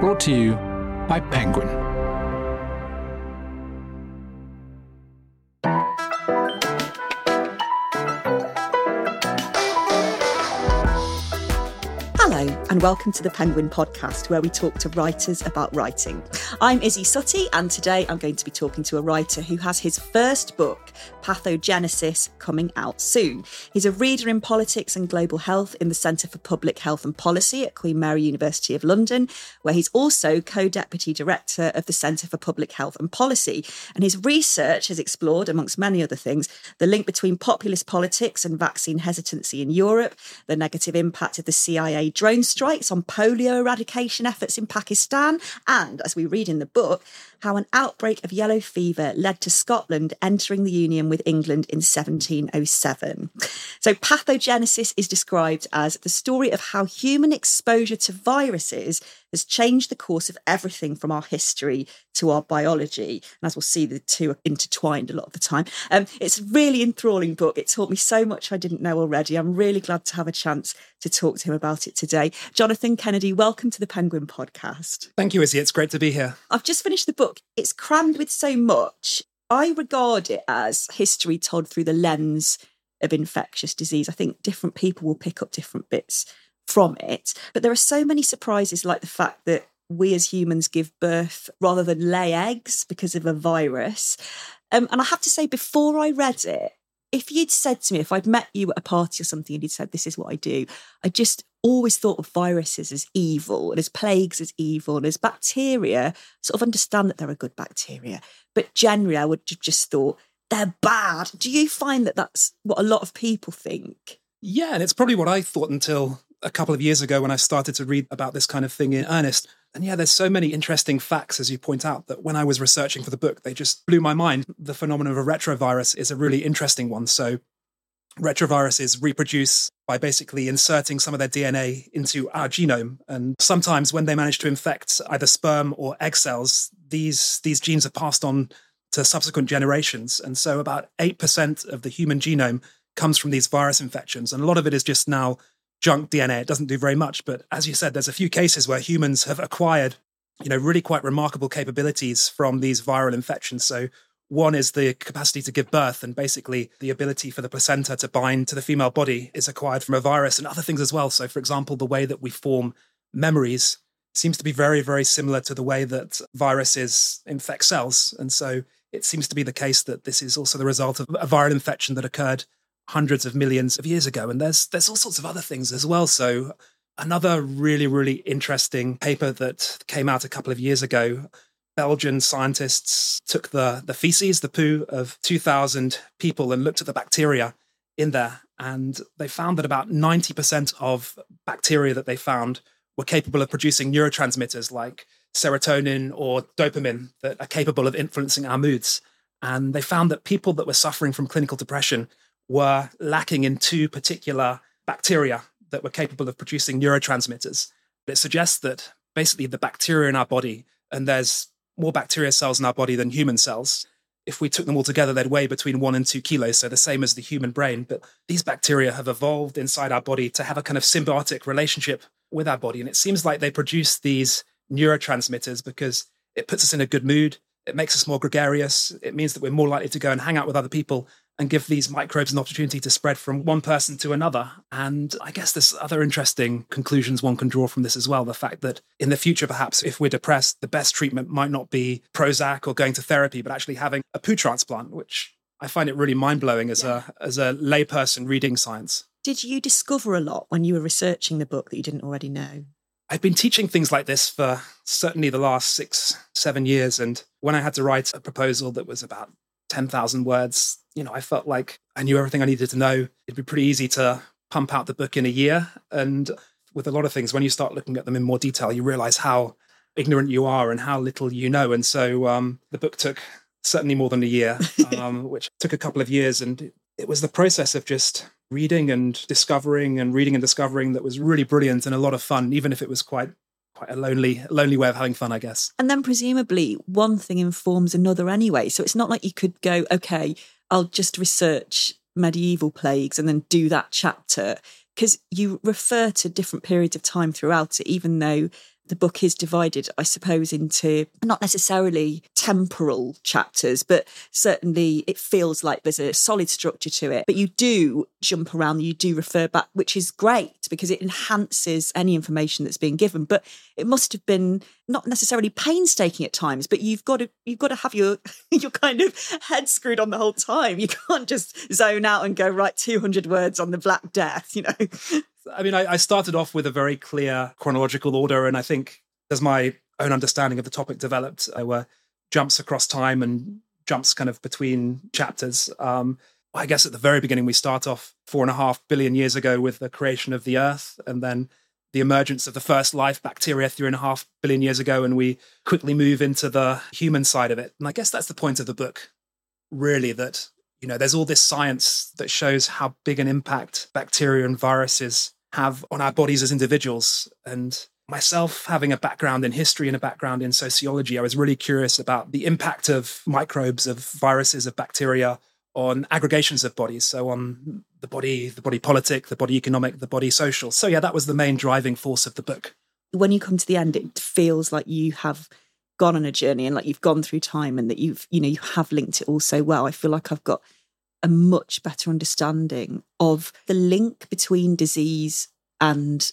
Brought to you by Penguin. Hello and welcome to the Penguin Podcast, where we talk to writers about writing. I'm Isy Suttie, and today I'm going to be talking to a writer who has his first book, Pathogenesis, coming out soon. He's a reader in politics and global health in the Centre for Public Health and Policy at Queen Mary University of London, where he's also co-deputy director of the Centre for Public Health and Policy. And his research has explored, amongst many other things, the link between populist politics and vaccine hesitancy in Europe, the negative impact of the CIA drone strikes on polio eradication efforts in Pakistan, and, as we read in the book, how an outbreak of yellow fever led to Scotland entering the Union with England in 1707. So pathogenesis is described as the story of how human exposure to viruses has changed the course of everything from our history to our biology. And as we'll see, the two are intertwined a lot of the time. It's a really enthralling book. It taught me so much I didn't know already. I'm really glad to have a chance to talk to him about it today. Jonathan Kennedy, welcome to the Penguin Podcast. Thank you, Izzy. It's great to be here. I've just finished the book. It's crammed with so much. I regard it as history told through the lens of infectious disease. I think different people will pick up different bits from it. But there are so many surprises, like the fact that we as humans give birth rather than lay eggs because of a virus. And I have to say, before I read it, if you'd said to me, if I'd met you at a party or something and you'd said, this is what I do, I just always thought of viruses as evil and as plagues as evil and as bacteria. Sort of understand that they're a good bacteria. But generally, I would have just thought, they're bad. Do you find that that's what a lot of people think? Yeah, and it's probably what I thought until a couple of years ago when I started to read about this kind of thing in earnest. And yeah, there's so many interesting facts, as you point out, that when I was researching for the book, they just blew my mind. The phenomenon of a retrovirus is a really interesting one. So retroviruses reproduce by basically inserting some of their DNA into our genome. And sometimes when they manage to infect either sperm or egg cells, these genes are passed on to subsequent generations. And so about 8% of the human genome comes from these virus infections. And a lot of it is just now junk DNA. It doesn't do very much. But as you said, there's a few cases where humans have acquired, really quite remarkable capabilities from these viral infections. So one is the capacity to give birth, and basically the ability for the placenta to bind to the female body is acquired from a virus, and other things as well. So for example, the way that we form memories seems to be very, very similar to the way that viruses infect cells. And so it seems to be the case that this is also the result of a viral infection that occurred hundreds of millions of years ago. And there's all sorts of other things as well. So another really, really interesting paper that came out a couple of years ago, Belgian scientists took the feces, the poo of 2,000 people and looked at the bacteria in there. And they found that about 90% of bacteria that they found were capable of producing neurotransmitters like serotonin or dopamine that are capable of influencing our moods. And they found that people that were suffering from clinical depression were lacking in two particular bacteria that were capable of producing neurotransmitters. It suggests that basically the bacteria in our body, and there's more bacteria cells in our body than human cells, if we took them all together, they'd weigh between 1 and 2 kilos, so the same as the human brain. But these bacteria have evolved inside our body to have a kind of symbiotic relationship with our body. And it seems like they produce these neurotransmitters because it puts us in a good mood, it makes us more gregarious, it means that we're more likely to go and hang out with other people and give these microbes an opportunity to spread from one person to another. And I guess there's other interesting conclusions one can draw from this as well. The fact that in the future, perhaps, if we're depressed, the best treatment might not be Prozac or going to therapy, but actually having a poo transplant, which I find it really mind-blowing as a layperson reading science. Did you discover a lot when you were researching the book that you didn't already know? I've been teaching things like this for certainly the last 6-7 years. And when I had to write a proposal that was about 10,000 words, I felt like I knew everything I needed to know. It'd be pretty easy to pump out the book in a year. And with a lot of things, when you start looking at them in more detail, you realize how ignorant you are and how little you know. And so the book took certainly more than a year, which took a couple of years. And it was the process of just reading and discovering that was really brilliant and a lot of fun, even if it was quite a lonely way of having fun, I guess. And then presumably one thing informs another anyway. So it's not like you could go, okay, I'll just research medieval plagues and then do that chapter, because you refer to different periods of time throughout it, even though the book is divided, I suppose, into not necessarily temporal chapters, but certainly it feels like there's a solid structure to it. But you do jump around, you do refer back, which is great because it enhances any information that's being given. But it must have been not necessarily painstaking at times, but you've got to have your kind of head screwed on the whole time. You can't just zone out and go, right, 200 words on the Black Death, you know. I mean, I started off with a very clear chronological order, and I think as my own understanding of the topic developed, there were jumps across time and jumps kind of between chapters. I guess at the very beginning, we start off 4.5 billion years ago with the creation of the Earth, and then the emergence of the first life, bacteria, 3.5 billion years ago, and we quickly move into the human side of it. And I guess that's the point of the book, really, that, you know, there's all this science that shows how big an impact bacteria and viruses have on our bodies as individuals. And myself, having a background in history and a background in sociology, I was really curious about the impact of microbes, of viruses, of bacteria on aggregations of bodies. So on the body politic, the body economic, the body social. So yeah, that was the main driving force of the book. When you come to the end, it feels like you have gone on a journey and like you've gone through time and that you have linked it all so well. I feel like I've got a much better understanding of the link between disease and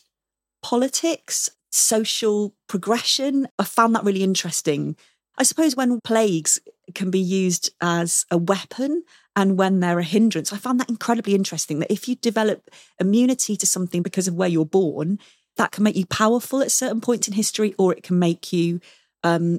politics, social progression. I found that really interesting. I suppose when plagues can be used as a weapon and when they're a hindrance, I found that incredibly interesting, that if you develop immunity to something because of where you're born, that can make you powerful at certain points in history, or it can make you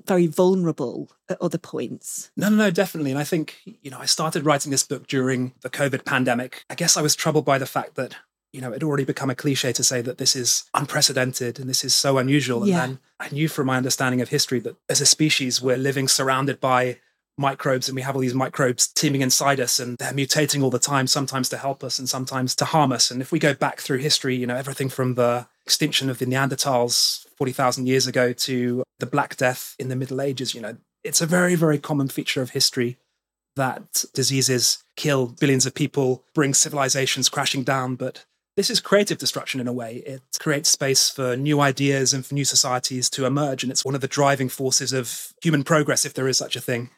very vulnerable at other points. No, definitely. And I think, you know, I started writing this book during the COVID pandemic. I guess I was troubled by the fact that, you know, it'd already become a cliche to say that this is unprecedented and this is so unusual. And then I knew from my understanding of history that as a species, we're living surrounded by microbes, and we have all these microbes teeming inside us, and they're mutating all the time, sometimes to help us and sometimes to harm us. And if we go back through history, you know, everything from the extinction of the Neanderthals 40,000 years ago to the Black Death in the Middle Ages, you know, it's a very, very common feature of history that diseases kill billions of people, bring civilizations crashing down. But this is creative destruction in a way. It creates space for new ideas and for new societies to emerge. And it's one of the driving forces of human progress, if there is such a thing.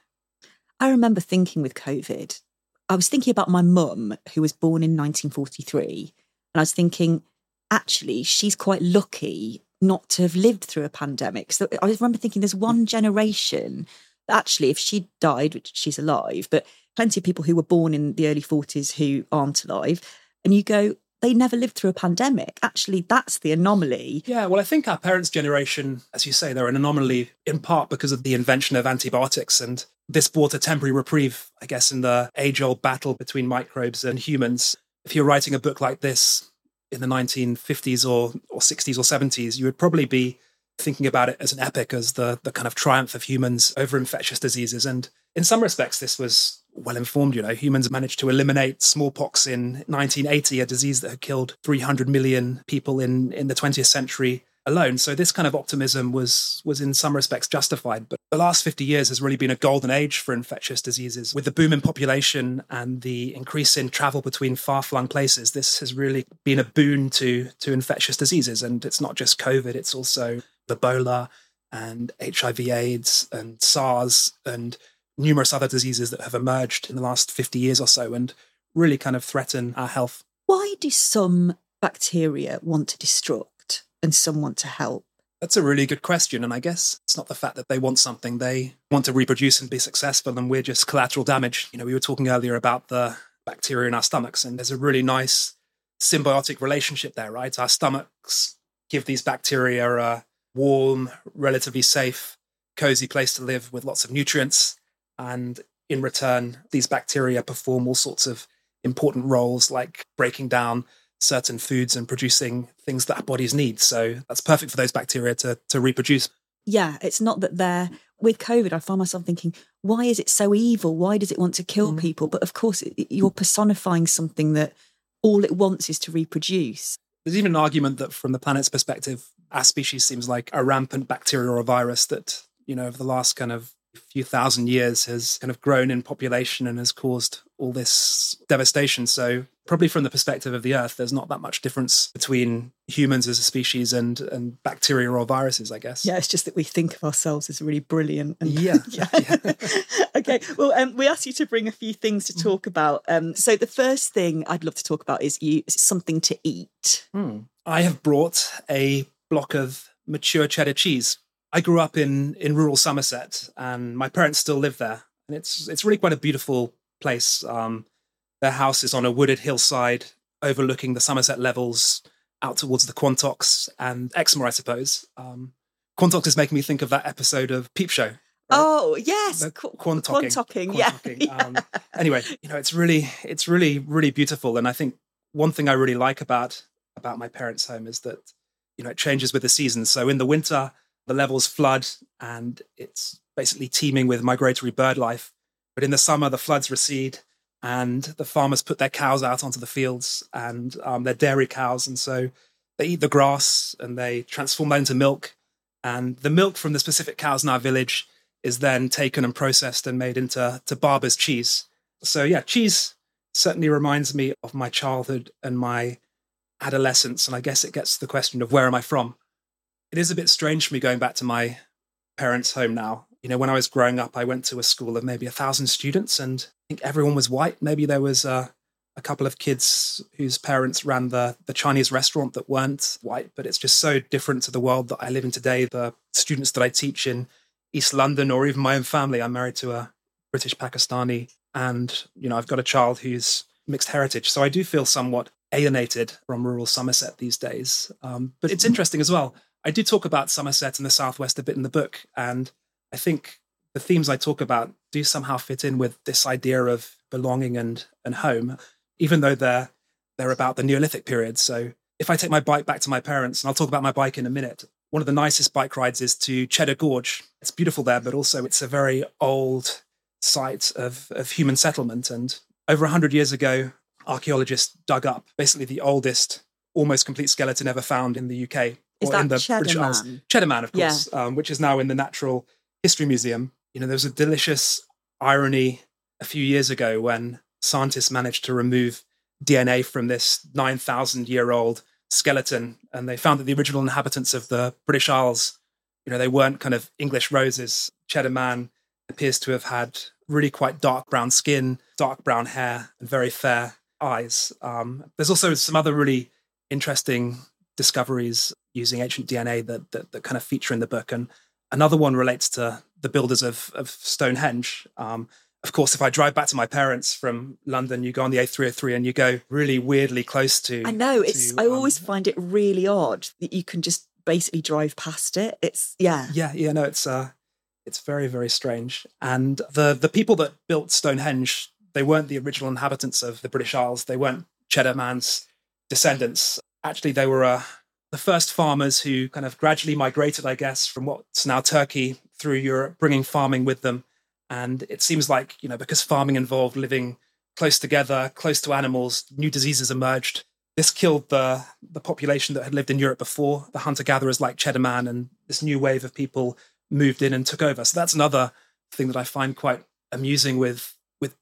I remember thinking with COVID, I was thinking about my mum, who was born in 1943. And I was thinking, actually, she's quite lucky not to have lived through a pandemic. So I remember thinking there's one generation, actually, if she died, which she's alive, but plenty of people who were born in the early 40s who aren't alive. And you go, they never lived through a pandemic. Actually, that's the anomaly. Yeah, well, I think our parents' generation, as you say, they're an anomaly in part because of the invention of antibiotics. And this brought a temporary reprieve, I guess, in the age-old battle between microbes and humans. If you're writing a book like this in the 1950s or 60s or 70s, you would probably be thinking about it as an epic, as the kind of triumph of humans over infectious diseases. And in some respects, this was well-informed. You know, humans managed to eliminate smallpox in 1980, a disease that had killed 300 million people in the 20th century alone. So this kind of optimism was in some respects justified. But the last 50 years has really been a golden age for infectious diseases. With the boom in population and the increase in travel between far-flung places, this has really been a boon to infectious diseases. And it's not just COVID, it's also Ebola and HIV/AIDS and SARS and numerous other diseases that have emerged in the last 50 years or so and really kind of threaten our health. Why do some bacteria want to destruct and some want to help? That's a really good question. And I guess it's not the fact that they want something. They want to reproduce and be successful, and we're just collateral damage. You know, we were talking earlier about the bacteria in our stomachs, and there's a really nice symbiotic relationship there, right? Our stomachs give these bacteria a warm, relatively safe, cozy place to live with lots of nutrients. And in return, these bacteria perform all sorts of important roles, like breaking down certain foods and producing things that our bodies need. So that's perfect for those bacteria to reproduce. Yeah, it's not that they're... With COVID, I find myself thinking, why is it so evil? Why does it want to kill people? But of course, you're personifying something that all it wants is to reproduce. There's even an argument that from the planet's perspective, our species seems like a rampant bacteria or a virus that, you know, over the last kind of few thousand years has kind of grown in population and has caused all this devastation. So probably from the perspective of the Earth, there's not that much difference between humans as a species and bacteria or viruses, I guess. Yeah, it's just that we think of ourselves as really brilliant. And yeah. Okay, well, we asked you to bring a few things to talk about. So the first thing I'd love to talk about is something to eat. I have brought a block of mature cheddar cheese. I grew up in rural Somerset, and my parents still live there. And it's really quite a beautiful place. Their house is on a wooded hillside overlooking the Somerset Levels out towards the Quantocks and Exmoor, I suppose. Quantocks is making me think of that episode of Peep Show. Right? Oh, yes. Quantocking. Yeah. Anyway, it's really beautiful. And I think one thing I really like about my parents' home is that, it changes with the seasons. So in the winter, the levels flood and it's basically teeming with migratory bird life. But in the summer, the floods recede and the farmers put their cows out onto the fields and their dairy cows. And so they eat the grass and they transform that into milk. And the milk from the specific cows in our village is then taken and processed and made into Barber's cheese. So yeah, cheese certainly reminds me of my childhood and my adolescence. And I guess it gets to the question of where am I from? It is a bit strange for me going back to my parents' home now. When I was growing up, I went to a school of maybe 1,000 students and I think everyone was white. Maybe there was a couple of kids whose parents ran the Chinese restaurant that weren't white, but it's just so different to the world that I live in today. The students that I teach in East London or even my own family, I'm married to a British Pakistani and, I've got a child who's mixed heritage. So I do feel somewhat alienated from rural Somerset these days. But it's interesting as well. I do talk about Somerset and the Southwest a bit in the book, and I think the themes I talk about do somehow fit in with this idea of belonging and home, even though they're about the Neolithic period. So if I take my bike back to my parents, and I'll talk about my bike in a minute, one of the nicest bike rides is to Cheddar Gorge. It's beautiful there, but also it's a very old site of human settlement. And over 100 years ago, archaeologists dug up basically the oldest, almost complete skeleton ever found in the UK. Is that Cheddar Man? Cheddar Man, of course, yeah. Which is now in the Natural History Museum. There was a delicious irony a few years ago when scientists managed to remove DNA from this 9,000-year-old skeleton, and they found that the original inhabitants of the British Isles, they weren't kind of English roses. Cheddar Man appears to have had really quite dark brown skin, dark brown hair, and very fair eyes. There's also some other really interesting discoveries using ancient DNA that kind of feature in the book. And another one relates to the builders of Stonehenge. Of course, if I drive back to my parents from London, you go on the A303 and you go really weirdly close to... I know, I always find it really odd that you can just basically drive past it. It's, yeah. Yeah, no, it's very, very strange. And the people that built Stonehenge, they weren't the original inhabitants of the British Isles. They weren't Cheddar Man's descendants. Actually, they were the first farmers who kind of gradually migrated, I guess, from what's now Turkey through Europe, bringing farming with them. And it seems like, because farming involved living close together, close to animals, new diseases emerged. This killed the population that had lived in Europe before, the hunter-gatherers like Cheddar Man, and this new wave of people moved in and took over. So that's another thing that I find quite amusing with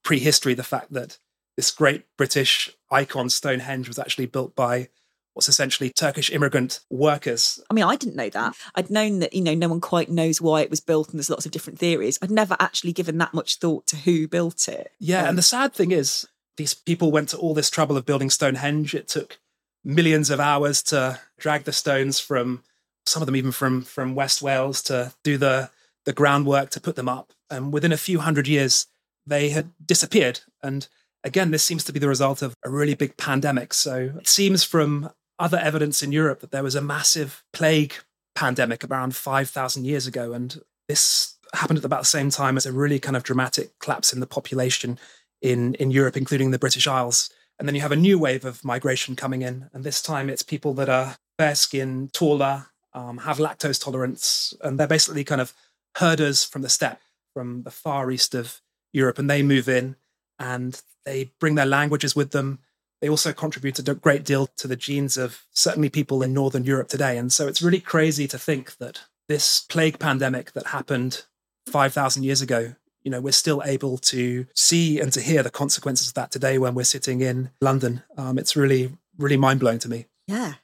prehistory, the fact that this great British icon Stonehenge was actually built by what's essentially Turkish immigrant workers. I mean, I didn't know that. I'd known that, no one quite knows why it was built and there's lots of different theories. I'd never actually given that much thought to who built it. Yeah, and the sad thing is these people went to all this trouble of building Stonehenge. It took millions of hours to drag the stones from, some of them even from West Wales, to do the groundwork to put them up. And within a few hundred years, they had disappeared. And again, this seems to be the result of a really big pandemic. So it seems from other evidence in Europe that there was a massive plague pandemic around 5,000 years ago. And this happened at about the same time as a really kind of dramatic collapse in the population in Europe, including the British Isles. And then you have a new wave of migration coming in. And this time it's people that are fair-skinned, taller, have lactose tolerance. And they're basically kind of herders from the steppe, from the far east of Europe. And they move in and they bring their languages with them. They also contributed a great deal to the genes of certainly people in Northern Europe today. And so it's really crazy to think that this plague pandemic that happened 5,000 years ago, you know, we're still able to see and to hear the consequences of that today when we're sitting in London. It's really, really mind-blowing to me. Yeah.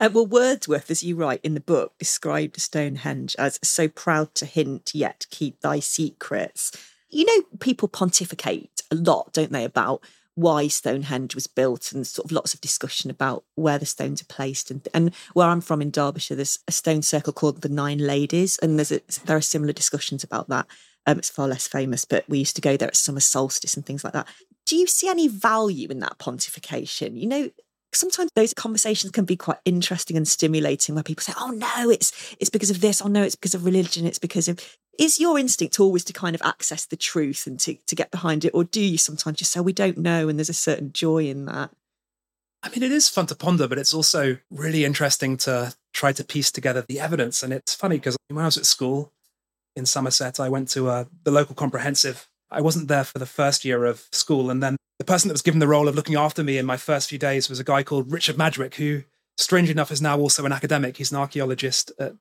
Well, Wordsworth, as you write in the book, described Stonehenge as so proud to hint, yet keep thy secrets. You know, people pontificate a lot, don't they, about why Stonehenge was built, and sort of lots of discussion about where the stones are placed. And where I'm from in Derbyshire, there's a stone circle called the Nine Ladies, and there are similar discussions about that. It's far less famous, but we used to go there at summer solstice and things like that. Do you see any value in that pontification? You know, sometimes those conversations can be quite interesting and stimulating, where people say, oh, no, it's because of this. Oh, no, it's because of religion. It's because of... Is your instinct always to kind of access the truth and to get behind it? Or do you sometimes just say, we don't know, and there's a certain joy in that? I mean, it is fun to ponder, but it's also really interesting to try to piece together the evidence. And it's funny because when I was at school in Somerset, I went to the local comprehensive. I wasn't there for the first year of school. And then the person that was given the role of looking after me in my first few days was a guy called Richard Madrick, who, strangely enough, is now also an academic. He's an archaeologist at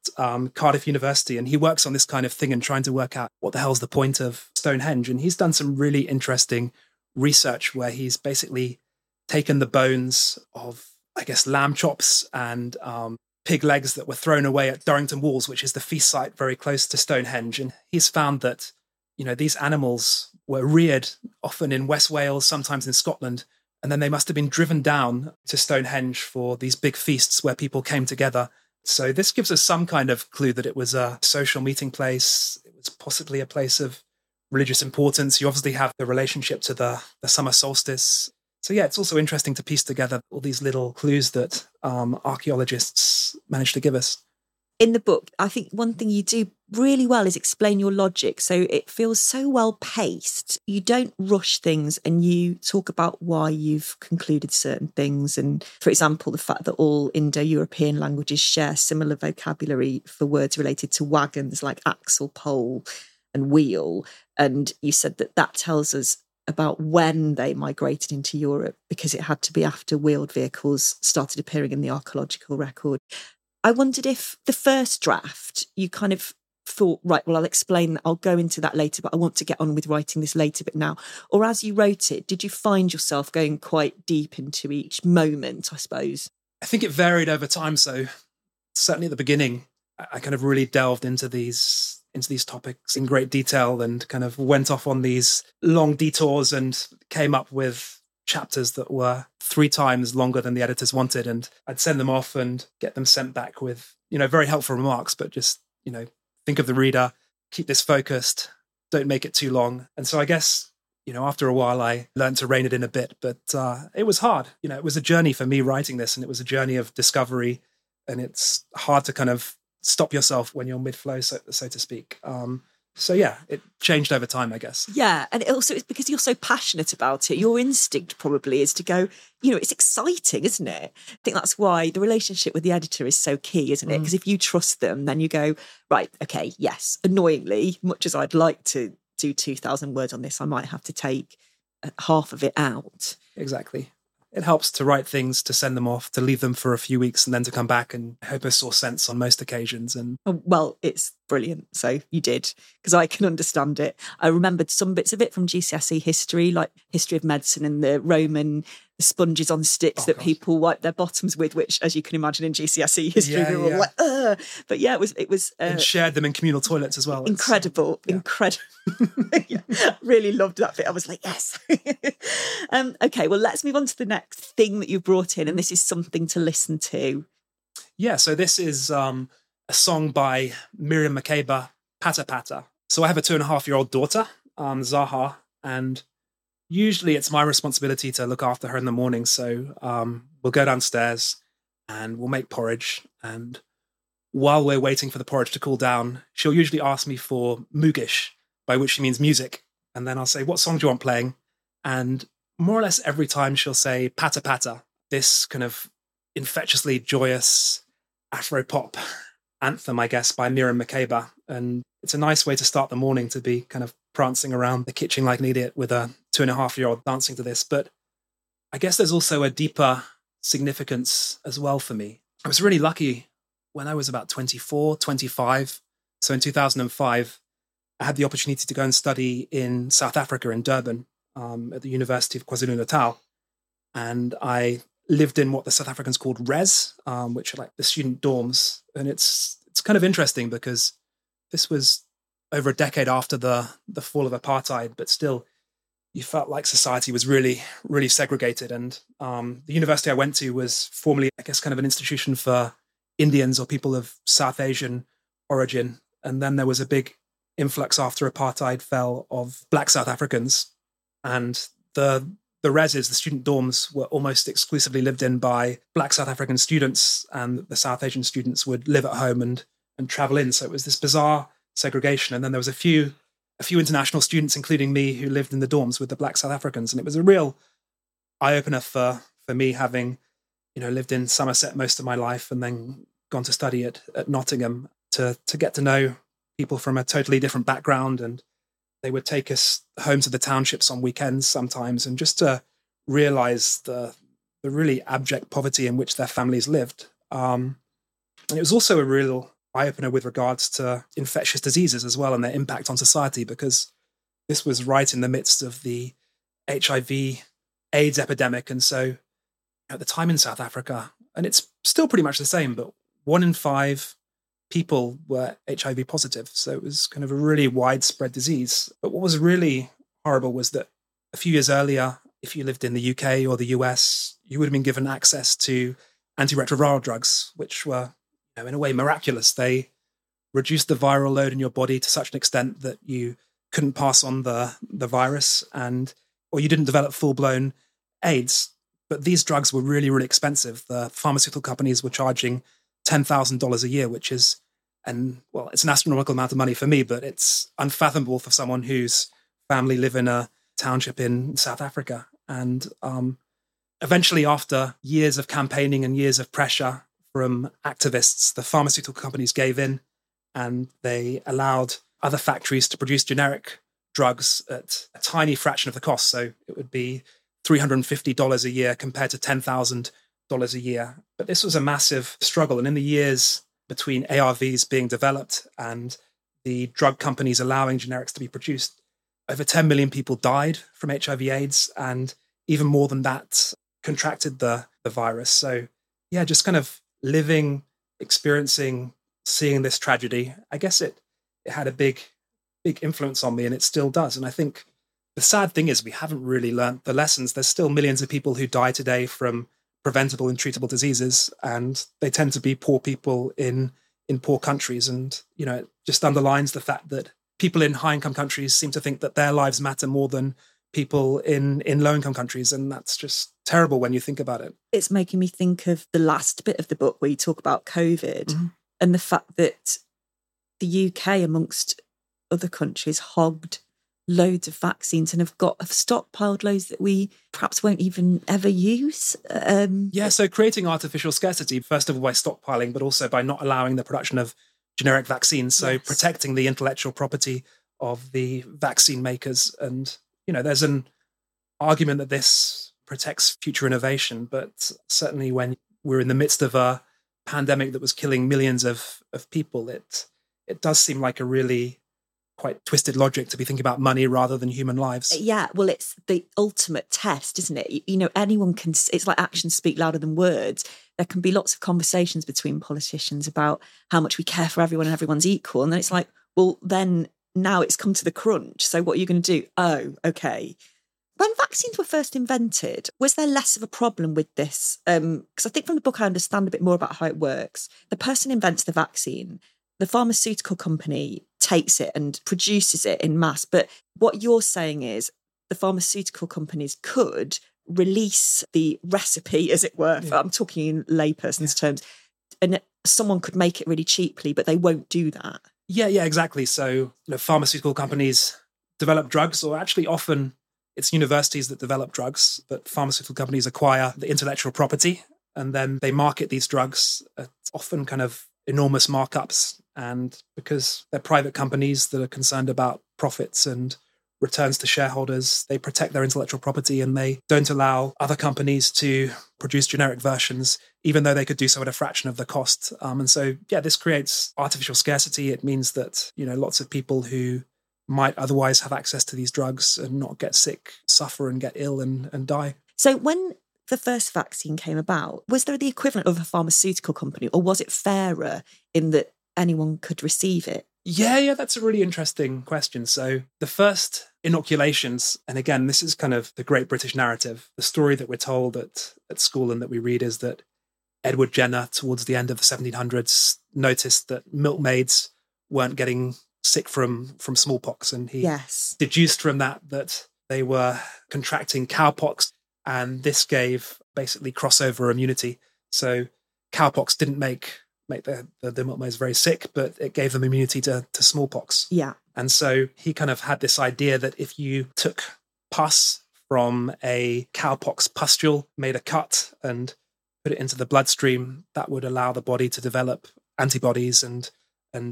Cardiff University, and he works on this kind of thing and trying to work out what the hell's the point of Stonehenge. And he's done some really interesting research where he's basically taken the bones of, I guess, lamb chops and pig legs that were thrown away at Durrington Walls, which is the feast site very close to Stonehenge. And he's found that, you know, these animals were reared often in West Wales, sometimes in Scotland, and then they must have been driven down to Stonehenge for these big feasts where people came together. So this gives us some kind of clue that it was a social meeting place. It was possibly a place of religious importance. You obviously have the relationship to the summer solstice. So yeah, it's also interesting to piece together all these little clues that archaeologists managed to give us. In the book, I think one thing you do really well is explain your logic. So it feels so well paced. You don't rush things, and you talk about why you've concluded certain things. And for example, the fact that all Indo-European languages share similar vocabulary for words related to wagons like axle, pole and wheel. And you said that tells us about when they migrated into Europe, because it had to be after wheeled vehicles started appearing in the archaeological record. I wondered if the first draft, you kind of thought, right, well, I'll explain that, I'll go into that later, but I want to get on with writing this later bit now. Or as you wrote it, did you find yourself going quite deep into each moment, I suppose? I think it varied over time. So certainly at the beginning, I kind of really delved into these topics in great detail and kind of went off on these long detours and came up with chapters that were 3 times longer than the editors wanted, and I'd send them off and get them sent back with, you know, very helpful remarks, but just, you know, think of the reader, keep this focused, don't make it too long. And so I guess, you know, after a while I learned to rein it in a bit, but it was hard. You know, it was a journey for me writing this, and it was a journey of discovery, and it's hard to kind of stop yourself when you're mid-flow, so to speak. So yeah, it changed over time, I guess. Yeah, and also it's because you're so passionate about it. Your instinct probably is to go, you know, it's exciting, isn't it? I think that's why the relationship with the editor is so key, isn't it? Because if you trust them, then you go, right, okay, yes, annoyingly, much as I'd like to do 2,000 words on this, I might have to take half of it out. Exactly. It helps to write things, to send them off, to leave them for a few weeks and then to come back, and I hope I saw sense on most occasions. And well, it's brilliant. So you did, because I can understand it. I remembered some bits of it from GCSE history, like history of medicine and the Roman sponges on sticks people wipe their bottoms with, which, as you can imagine, in GCSE history, we were all like, ugh. But yeah, it was. And shared them in communal toilets as well. Incredible. Yeah, really loved that bit. I was like, yes. Okay, well, let's move on to the next thing that you brought in, and this is Something to Listen To. Yeah, so this is a song by Miriam Makeba, Pata Pata. So I have a 2.5-year-old daughter, Zaha, and usually it's my responsibility to look after her in the morning. So we'll go downstairs and we'll make porridge. And while we're waiting for the porridge to cool down, she'll usually ask me for moogish, by which she means music. And then I'll say, what song do you want playing? And more or less every time she'll say Pata Pata, this kind of infectiously joyous Afro-pop anthem, I guess, by Miriam Makeba. And it's a nice way to start the morning, to be kind of prancing around the kitchen like an idiot with a 2.5-year-old dancing to this. But I guess there's also a deeper significance as well for me. I was really lucky when I was about 24, 25. So in 2005, I had the opportunity to go and study in South Africa, in Durban, at the University of KwaZulu-Natal. And I lived in what the South Africans called res, which are like the student dorms. And it's kind of interesting because this was over a decade after the fall of apartheid, but still you felt like society was really, really segregated. And the university I went to was formerly, I guess, kind of an institution for Indians or people of South Asian origin. And then there was a big influx after apartheid fell of Black South Africans. And the reses, the student dorms, were almost exclusively lived in by Black South African students, and the South Asian students would live at home and travel in. So it was this bizarre segregation. And then there was a few international students, including me, who lived in the dorms with the Black South Africans. And it was a real eye-opener for me, having, you know, lived in Somerset most of my life and then gone to study at Nottingham, to get to know people from a totally different background. And they would take us home to the townships on weekends sometimes, and just to realise the really abject poverty in which their families lived. And it was also a real eye-opener with regards to infectious diseases as well and their impact on society, because this was right in the midst of the HIV/AIDS epidemic. And so at the time in South Africa, and it's still pretty much the same, but 1 in 5 people were HIV positive. So it was kind of a really widespread disease. But what was really horrible was that a few years earlier, if you lived in the UK or the US, you would have been given access to antiretroviral drugs, which were, you know, in a way miraculous. They reduced the viral load in your body to such an extent that you couldn't pass on the virus, and or you didn't develop full-blown AIDS. But these drugs were really, really expensive. The pharmaceutical companies were charging $10,000 a year, which is, and well, it's an astronomical amount of money for me, but it's unfathomable for someone whose family live in a township in South Africa. And eventually, after years of campaigning and years of pressure from activists, the pharmaceutical companies gave in and they allowed other factories to produce generic drugs at a tiny fraction of the cost. So it would be $350 a year compared to $10,000 a year. But this was a massive struggle. And in the years between ARVs being developed and the drug companies allowing generics to be produced, over 10 million people died from HIV/AIDS, and even more than that contracted the virus. So yeah, just kind of living, experiencing, seeing this tragedy, I guess it had a big influence on me, and it still does. And I think the sad thing is we haven't really learnt the lessons. There's still millions of people who die today from preventable and treatable diseases, and they tend to be poor people in poor countries. And, you know, it just underlines the fact that people in high-income countries seem to think that their lives matter more than people in low-income countries, and that's just terrible when you think about it. It's making me think of the last bit of the book where you talk about COVID, mm-hmm. and the fact that the UK, amongst other countries, hogged loads of vaccines and have stockpiled loads that we perhaps won't even ever use. So creating artificial scarcity, first of all, by stockpiling, but also by not allowing the production of generic vaccines. So yes. Protecting the intellectual property of the vaccine makers. And, you know, there's an argument that this protects future innovation, but certainly when we're in the midst of a pandemic that was killing millions of people, it does seem like a really quite twisted logic to be thinking about money rather than human lives. Yeah, well, it's the ultimate test, isn't it? You know, anyone can, it's like actions speak louder than words. There can be lots of conversations between politicians about how much we care for everyone and everyone's equal. And then it's like, well, then now it's come to the crunch. So what are you going to do? Oh, okay. When vaccines were first invented, was there less of a problem with this? Because I think from the book, I understand a bit more about how it works. The person invents the vaccine. The pharmaceutical company takes it and produces it in mass. But what you're saying is the pharmaceutical companies could release the recipe, as it were. Yeah. I'm talking in layperson's terms. And someone could make it really cheaply, but they won't do that. Yeah, exactly. So, you know, pharmaceutical companies develop drugs, or actually often it's universities that develop drugs, but pharmaceutical companies acquire the intellectual property and then they market these drugs at often kind of enormous markups. And because they're private companies that are concerned about profits and returns to shareholders, they protect their intellectual property and they don't allow other companies to produce generic versions, even though they could do so at a fraction of the cost. And so, yeah, this creates artificial scarcity. It means that, you know, lots of people who might otherwise have access to these drugs and not get sick, suffer and get ill and die. So when the first vaccine came about, was there the equivalent of a pharmaceutical company, or was it fairer in that anyone could receive it? Yeah, that's a really interesting question. So the first inoculations, and again, this is kind of the great British narrative, the story that we're told at school and that we read is that Edward Jenner, towards the end of the 1700s, noticed that milkmaids weren't getting sick from smallpox. And he deduced from that they were contracting cowpox. And this gave basically crossover immunity. So cowpox didn't make the milkmaids very sick, but it gave them immunity to smallpox. Yeah. And so he kind of had this idea that if you took pus from a cowpox pustule, made a cut and put it into the bloodstream, that would allow the body to develop antibodies and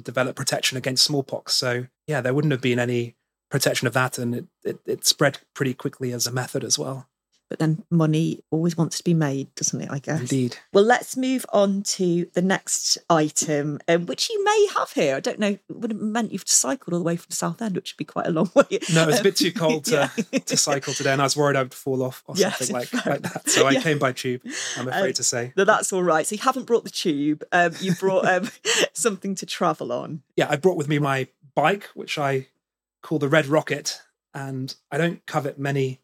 develop protection against smallpox. So yeah, there wouldn't have been any protection of that, and it spread pretty quickly as a method as well. But then money always wants to be made, doesn't it, I guess? Indeed. Well, let's move on to the next item, which you may have here. I don't know, it would have meant you've cycled all the way from Southend, which would be quite a long way. No, it's a bit too cold to cycle today, and I was worried I would fall off or something like that. So I came by tube, I'm afraid to say. No, that's all right. So you haven't brought the tube. You brought something to travel on. Yeah, I brought with me my bike, which I call the Red Rocket, and I don't covet many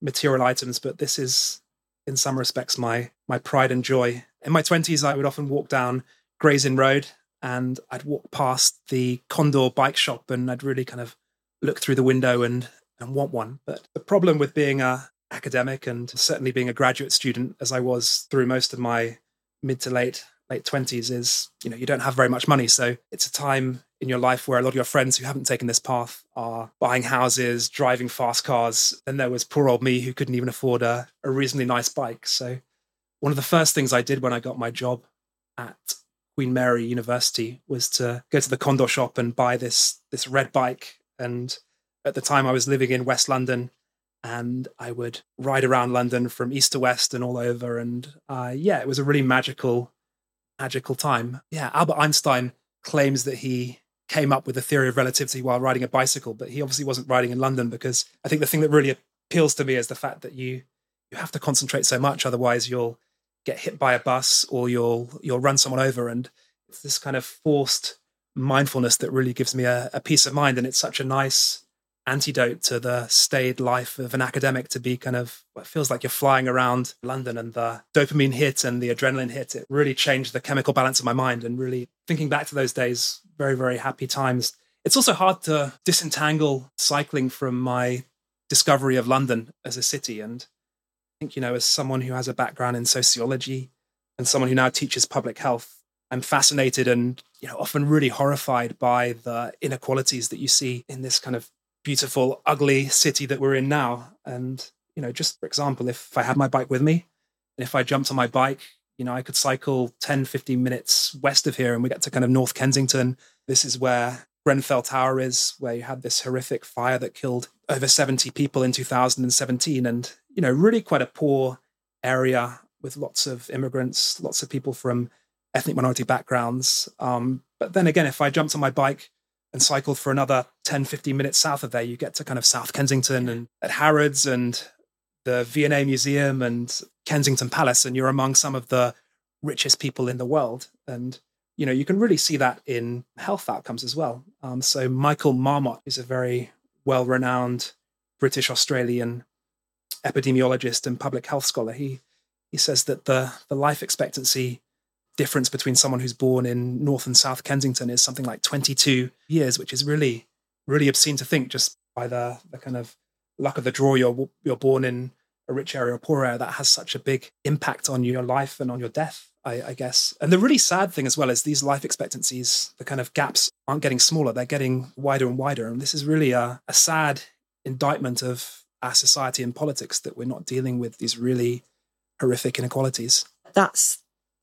material items, but this is in some respects my pride and joy. In my 20s, I would often walk down Gray's Inn Road and I'd walk past the Condor bike shop and I'd really kind of look through the window and want one. But the problem with being an academic and certainly being a graduate student, as I was through most of my mid to late 20s, is, you know, you don't have very much money. So it's a time in your life where a lot of your friends who haven't taken this path are buying houses, driving fast cars. And there was poor old me who couldn't even afford a reasonably nice bike. So one of the first things I did when I got my job at Queen Mary University was to go to the Condor shop and buy this red bike. And at the time I was living in West London, and I would ride around London from east to west and all over. And it was a really magical time. Yeah, Albert Einstein claims that he came up with the theory of relativity while riding a bicycle, but he obviously wasn't riding in London, because I think the thing that really appeals to me is the fact that you have to concentrate so much, otherwise you'll get hit by a bus or you'll run someone over. And it's this kind of forced mindfulness that really gives me a peace of mind, and it's such a nice antidote to the staid life of an academic, to be kind of, it feels like you're flying around London, and the dopamine hit and the adrenaline hit, it really changed the chemical balance of my mind. And really thinking back to those days, very, very happy times. It's also hard to disentangle cycling from my discovery of London as a city. And I think, you know, as someone who has a background in sociology and someone who now teaches public health, I'm fascinated and, you know, often really horrified by the inequalities that you see in this kind of beautiful, ugly city that we're in now. And, you know, just for example, if I had my bike with me and if I jumped on my bike, you know, I could cycle 10, 15 minutes west of here and we get to kind of North Kensington. This is where Grenfell Tower is, where you had this horrific fire that killed over 70 people in 2017. And, you know, really quite a poor area with lots of immigrants, lots of people from ethnic minority backgrounds. But then again, if I jumped on my bike and cycled for another 10, 15 minutes south of there, you get to kind of South Kensington and at Harrods and the V&A Museum and Kensington Palace, and you're among some of the richest people in the world. And, you know, you can really see that in health outcomes as well. So Michael Marmot is a very well-renowned British-Australian epidemiologist and public health scholar. He says that the life expectancy difference between someone who's born in North and South Kensington is something like 22 years, which is really, really obscene to think, just by the kind of luck of the draw. You're born in a rich area or poor area. That has such a big impact on your life and on your death, I guess. And the really sad thing as well is these life expectancies, the kind of gaps aren't getting smaller, they're getting wider and wider. And this is really a sad indictment of our society and politics, that we're not dealing with these really horrific inequalities. That's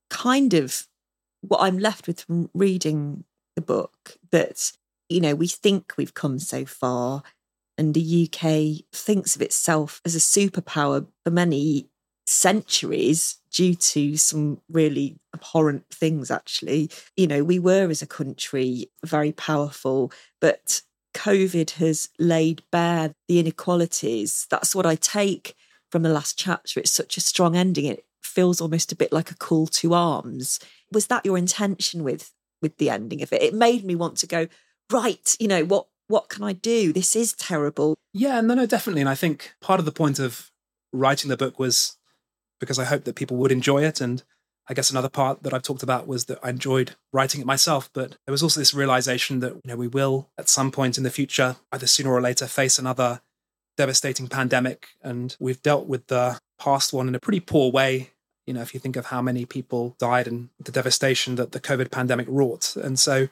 kind of what I'm left with from reading the book, that, you know, we think we've come so far, and the UK thinks of itself as a superpower for many centuries due to some really abhorrent things, actually. You know, we were as a country very powerful, but COVID has laid bare the inequalities. That's what I take from the last chapter. It's such a strong ending. It feels almost a bit like a call to arms. Was that your intention with the ending of it? It made me want to go, right, you know, what can I do? This is terrible. Yeah, no, definitely. And I think part of the point of writing the book was because I hoped that people would enjoy it. And I guess another part that I've talked about was that I enjoyed writing it myself, but there was also this realization that, you know, we will at some point in the future, either sooner or later, face another devastating pandemic. And we've dealt with the past one in a pretty poor way. You know, if you think of how many people died and the devastation that the COVID pandemic wrought. And so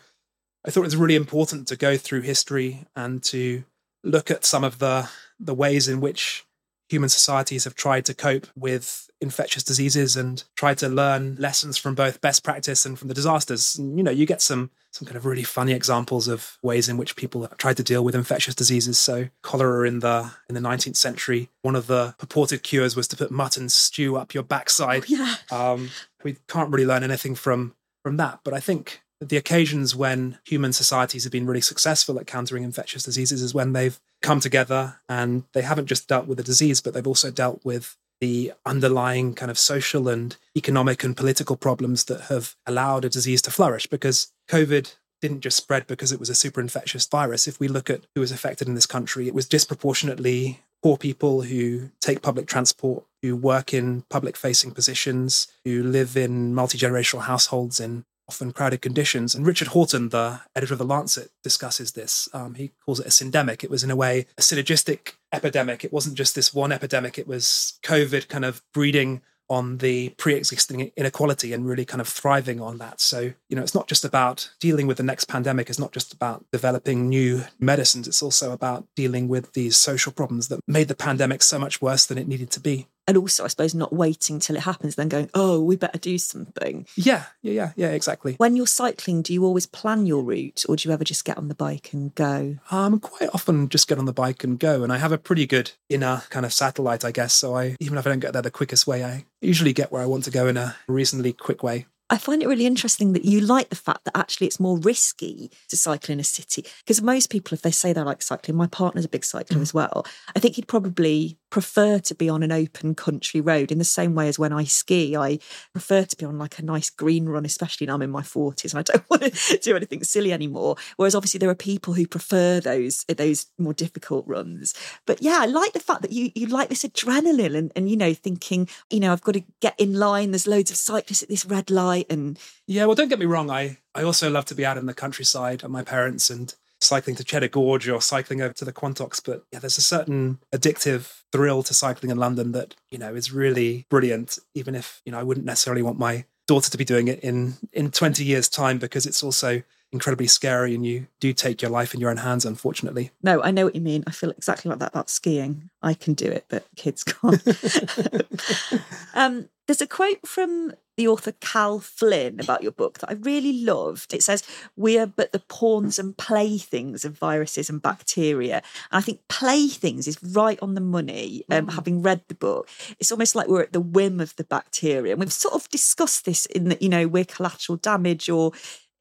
I thought it was really important to go through history and to look at some of the ways in which human societies have tried to cope with infectious diseases and try to learn lessons from both best practice and from the disasters. And, you know, you get some kind of really funny examples of ways in which people have tried to deal with infectious diseases. So cholera in the 19th century, one of the purported cures was to put mutton stew up your backside. Yeah. We can't really learn anything from that. But I think the occasions when human societies have been really successful at countering infectious diseases is when they've come together and they haven't just dealt with the disease, but they've also dealt with the underlying kind of social and economic and political problems that have allowed a disease to flourish. Because COVID didn't just spread because it was a super infectious virus. If we look at who was affected in this country, it was disproportionately poor people who take public transport, who work in public-facing positions, who live in multi-generational households in often crowded conditions. And Richard Horton, the editor of The Lancet, discusses this. He calls it a syndemic. It was, in a way, a synergistic epidemic. It wasn't just this one epidemic. It was COVID kind of breeding on the pre-existing inequality and really kind of thriving on that. So, you know, it's not just about dealing with the next pandemic. It's not just about developing new medicines. It's also about dealing with these social problems that made the pandemic so much worse than it needed to be. And also, I suppose, not waiting till it happens, then going, oh, we better do something. Yeah, exactly. When you're cycling, do you always plan your route or do you ever just get on the bike and go? Quite often just get on the bike and go. And I have a pretty good inner kind of satellite, I guess. So even if I don't get there the quickest way, I usually get where I want to go in a reasonably quick way. I find it really interesting that you like the fact that actually it's more risky to cycle in a city. Because most people, if they say they like cycling, my partner's a big cycler as well, I think he'd probably prefer to be on an open country road in the same way as when I ski. I prefer to be on like a nice green run, especially now I'm in my 40s and I don't want to do anything silly anymore. Whereas obviously there are people who prefer those more difficult runs. But yeah, I like the fact that you like this adrenaline and, you know, thinking, you know, I've got to get in line. There's loads of cyclists at this red light. And yeah, well, don't get me wrong. I also love to be out in the countryside at my parents and cycling to Cheddar Gorge or cycling over to the Quantox. But yeah, there's a certain addictive thrill to cycling in London that, you know, is really brilliant, even if, you know, I wouldn't necessarily want my daughter to be doing it in 20 years' time, because it's also incredibly scary and you do take your life in your own hands, unfortunately. No, I know what you mean. I feel exactly like that about skiing. I can do it, but kids can't. There's a quote from the author Cal Flynn about your book that I really loved. It says, "We are but the pawns and playthings of viruses and bacteria." And I think playthings is right on the money. Having read the book, it's almost like we're at the whim of the bacteria. And we've sort of discussed this in that, you know, we're collateral damage, or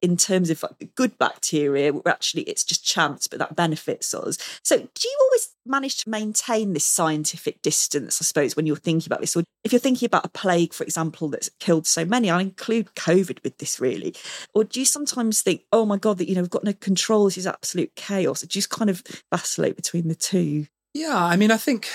in terms of like the good bacteria, actually it's just chance, but that benefits us. So do you always manage to maintain this scientific distance, I suppose, when you're thinking about this? Or if you're thinking about a plague, for example, that's killed so many, I include COVID with this really. Or do you sometimes think, oh my God, that, you know, we've got no control, this is absolute chaos? Do you just kind of vacillate between the two? Yeah, I mean, I think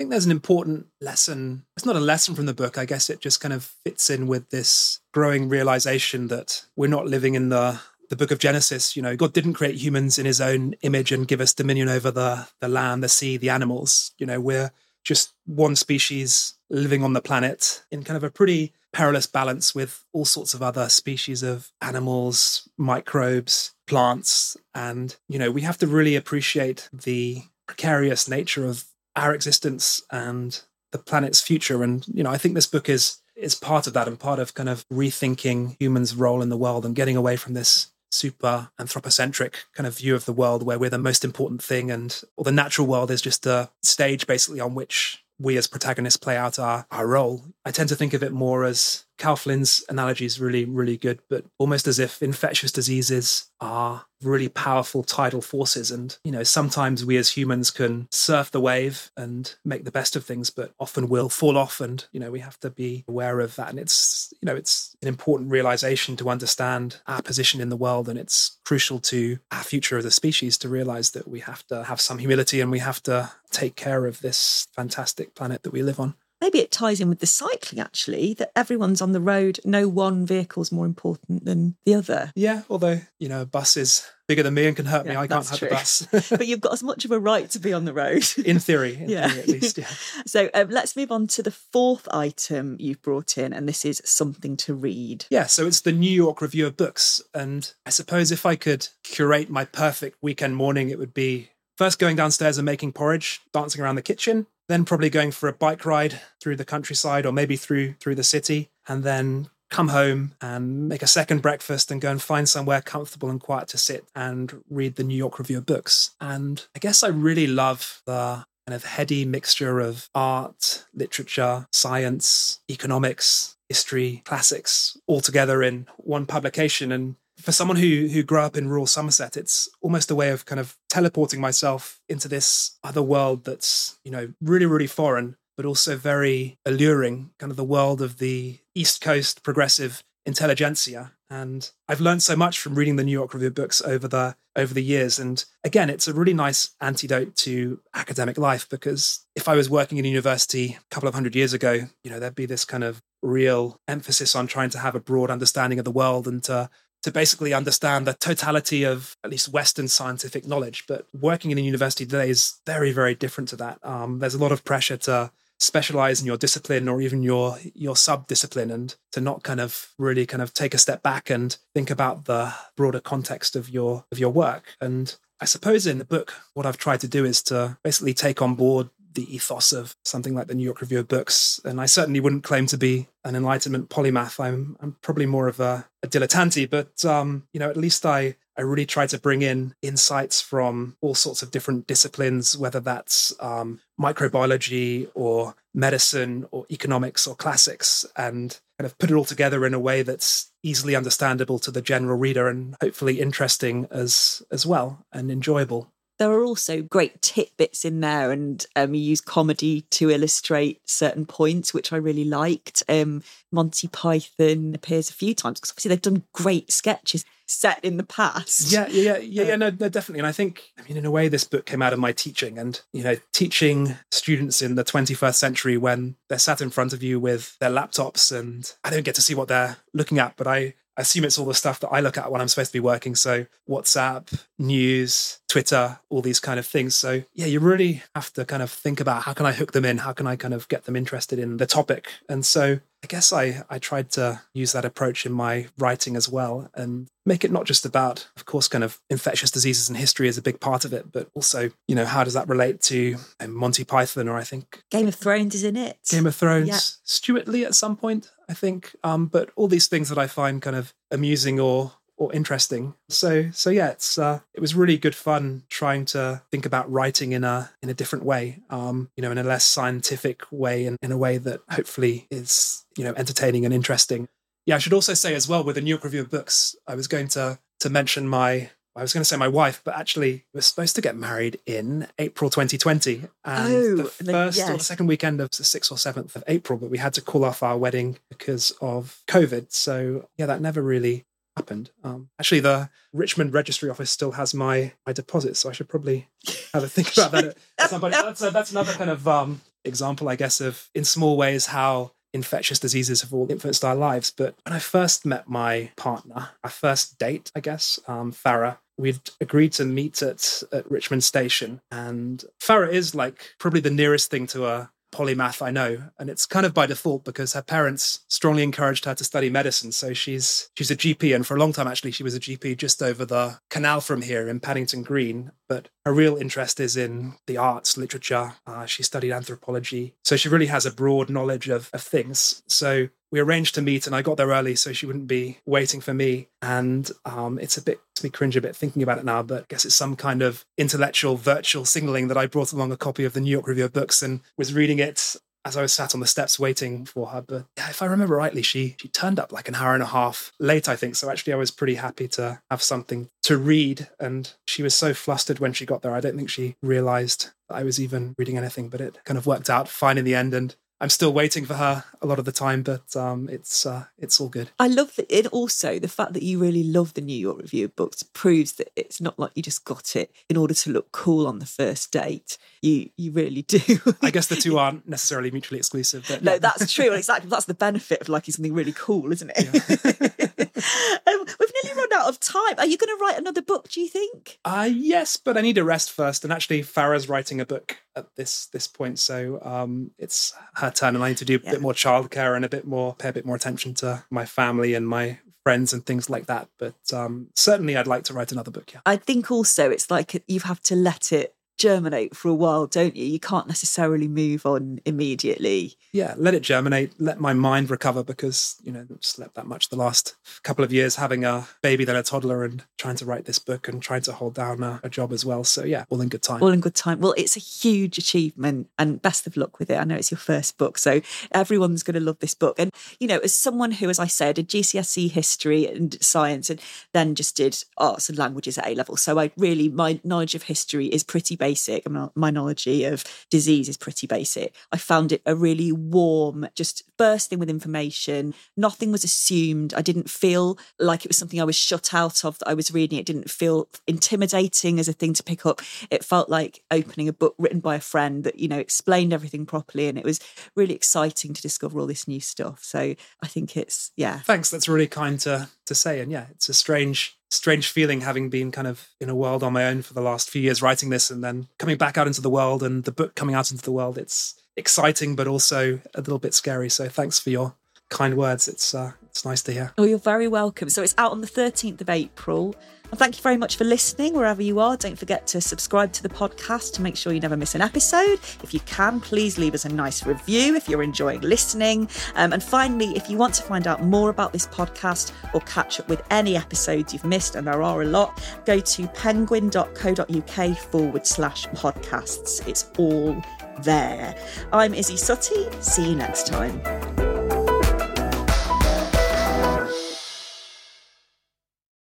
there's an important lesson. It's not a lesson from the book. I guess it just kind of fits in with this growing realization that we're not living in the book of Genesis. You know, God didn't create humans in his own image and give us dominion over the land, the sea, the animals. You know, we're just one species living on the planet in kind of a pretty perilous balance with all sorts of other species of animals, microbes, plants. And, you know, we have to really appreciate the precarious nature of our existence and the planet's future. And, you know, I think this book is part of that and part of kind of rethinking humans' role in the world and getting away from this super anthropocentric kind of view of the world where we're the most important thing and or the natural world is just a stage basically on which we as protagonists play out our role. I tend to think of it more as Cal Flynn's analogy is really, really good, but almost as if infectious diseases are really powerful tidal forces. And, you know, sometimes we as humans can surf the wave and make the best of things, but often we'll fall off and, you know, we have to be aware of that. And it's, you know, it's an important realization to understand our position in the world. And it's crucial to our future as a species to realize that we have to have some humility and we have to take care of this fantastic planet that we live on. Maybe it ties in with the cycling, actually, that everyone's on the road. No one vehicle's more important than the other. Yeah, although, you know, a bus is bigger than me and can hurt me. I can't have the bus. But you've got as much of a right to be on the road. In theory at least, yeah. So let's move on to the fourth item you've brought in, and this is something to read. Yeah, so it's the New York Review of Books. And I suppose if I could curate my perfect weekend morning, it would be first going downstairs and making porridge, dancing around the kitchen, then probably going for a bike ride through the countryside or maybe through the city, and then come home and make a second breakfast and go and find somewhere comfortable and quiet to sit and read the New York Review of Books. And I guess I really love the kind of heady mixture of art, literature, science, economics, history, classics, all together in one publication. And for someone who grew up in rural Somerset, it's almost a way of kind of teleporting myself into this other world that's, you know, really, really foreign, but also very alluring, kind of the world of the East Coast progressive intelligentsia. And I've learned so much from reading the New York Review of Books over the years. And again, it's a really nice antidote to academic life, because if I was working in university a couple of hundred years ago, you know, there'd be this kind of real emphasis on trying to have a broad understanding of the world and to basically understand the totality of at least Western scientific knowledge. But working in a university today is very, very different to that. There's a lot of pressure to specialize in your discipline or even your sub-discipline, and to not kind of really kind of take a step back and think about the broader context of your work. And I suppose in the book, what I've tried to do is to basically take on board the ethos of something like the New York Review of Books. And I certainly wouldn't claim to be an Enlightenment polymath. I'm probably more of a dilettante, but, you know, at least I really try to bring in insights from all sorts of different disciplines, whether that's microbiology or medicine or economics or classics, and kind of put it all together in a way that's easily understandable to the general reader and hopefully interesting as well and enjoyable. There are also great tidbits in there, and you use comedy to illustrate certain points, which I really liked. Monty Python appears a few times, because obviously they've done great sketches set in the past. No, definitely. And I think, I mean, in a way, this book came out of my teaching, and, you know, teaching students in the 21st century when they're sat in front of you with their laptops, and I don't get to see what they're looking at, but I assume it's all the stuff that I look at when I'm supposed to be working. So WhatsApp, news, Twitter, all these kind of things. So yeah, you really have to kind of think about how can I hook them in? How can I kind of get them interested in the topic? And so I guess I tried to use that approach in my writing as well, and make it not just about, of course, kind of infectious diseases and history is a big part of it, but also, you know, how does that relate to Monty Python, or I think Game of Thrones is in it. Game of Thrones, yeah. Stuart Lee at some point, I think. But all these things that I find kind of amusing or interesting. So yeah, it was really good fun trying to think about writing in a different way, you know, in a less scientific way, and in a way that hopefully is, you know, entertaining and interesting. Yeah, I should also say as well, with the New York Review of Books, I was going to mention my wife, but actually we're supposed to get married in April 2020. And the first or the second weekend of the 6th or 7th of April, but we had to call off our wedding because of COVID. So yeah, that never really happened. Actually, the Richmond Registry Office still has my deposit, so I should probably have a think about that at somebody. That's another kind of example, I guess, of in small ways how infectious diseases have all influenced our lives. But when I first met my partner, our first date, I guess, Farah, we'd agreed to meet at Richmond Station, and Farah is like probably the nearest thing to a polymath I know, and it's kind of by default because her parents strongly encouraged her to study medicine. So she's a GP, and for a long time actually she was a GP just over the canal from here in Paddington Green, but her real interest is in the arts, literature. She studied anthropology, so she really has a broad knowledge of things. So we arranged to meet, and I got there early so she wouldn't be waiting for me, and makes me cringe a bit thinking about it now, but I guess it's some kind of intellectual virtual signaling that I brought along a copy of the New York Review of Books and was reading it as I was sat on the steps waiting for her. But if I remember rightly, she turned up like an hour and a half late, I think. So actually I was pretty happy to have something to read. And she was so flustered when she got there. I don't think she realised that I was even reading anything, but it kind of worked out fine in the end. And I'm still waiting for her a lot of the time, but it's all good. I love it. Also, the fact that you really love the New York Review of Books proves that it's not like you just got it in order to look cool on the first date. You really do. I guess the two aren't necessarily mutually exclusive. But no, that's true. Exactly. That's the benefit of liking something really cool, isn't it? Yeah. We've nearly run out of time. Are you going to write another book, do you think? Yes, but I need a rest first. And actually, Farah's writing a book at this point, so it's her turn, and I need to do a bit more childcare and pay a bit more attention to my family and my friends and things like that. But certainly, I'd like to write another book. Yeah, I think also it's like you have to let it germinate for a while, don't you? You can't necessarily move on immediately. Yeah, let it germinate, let my mind recover, because, you know, I slept that much the last couple of years, having a baby, then a toddler, and trying to write this book and trying to hold down a job as well. So yeah, all in good time. All in good time. Well, it's a huge achievement, and best of luck with it. I know it's your first book, so everyone's going to love this book. And, you know, as someone who, as I said, did GCSE history and science, and then just did arts and languages at A level, so I really, my knowledge of history is pretty basic. My knowledge of disease is pretty basic. I found it a really warm, just bursting with information. Nothing was assumed. I didn't feel like it was something I was shut out of that I was reading. It didn't feel intimidating as a thing to pick up. It felt like opening a book written by a friend that, you know, explained everything properly. And it was really exciting to discover all this new stuff. So I think it's, yeah. Thanks. That's really kind to say. And yeah, it's a strange feeling, having been kind of in a world on my own for the last few years writing this, and then coming back out into the world and the book coming out into the world. It's exciting, but also a little bit scary. So thanks for your kind words. It's nice to hear. Oh, you're very welcome. So it's out on the 13th of April. And thank you very much for listening wherever you are. Don't forget to subscribe to the podcast to make sure you never miss an episode. If you can, please leave us a nice review if you're enjoying listening. And finally, if you want to find out more about this podcast or catch up with any episodes you've missed, and there are a lot, go to penguin.co.uk/podcasts. It's all there. I'm Isy Suttie. See you next time.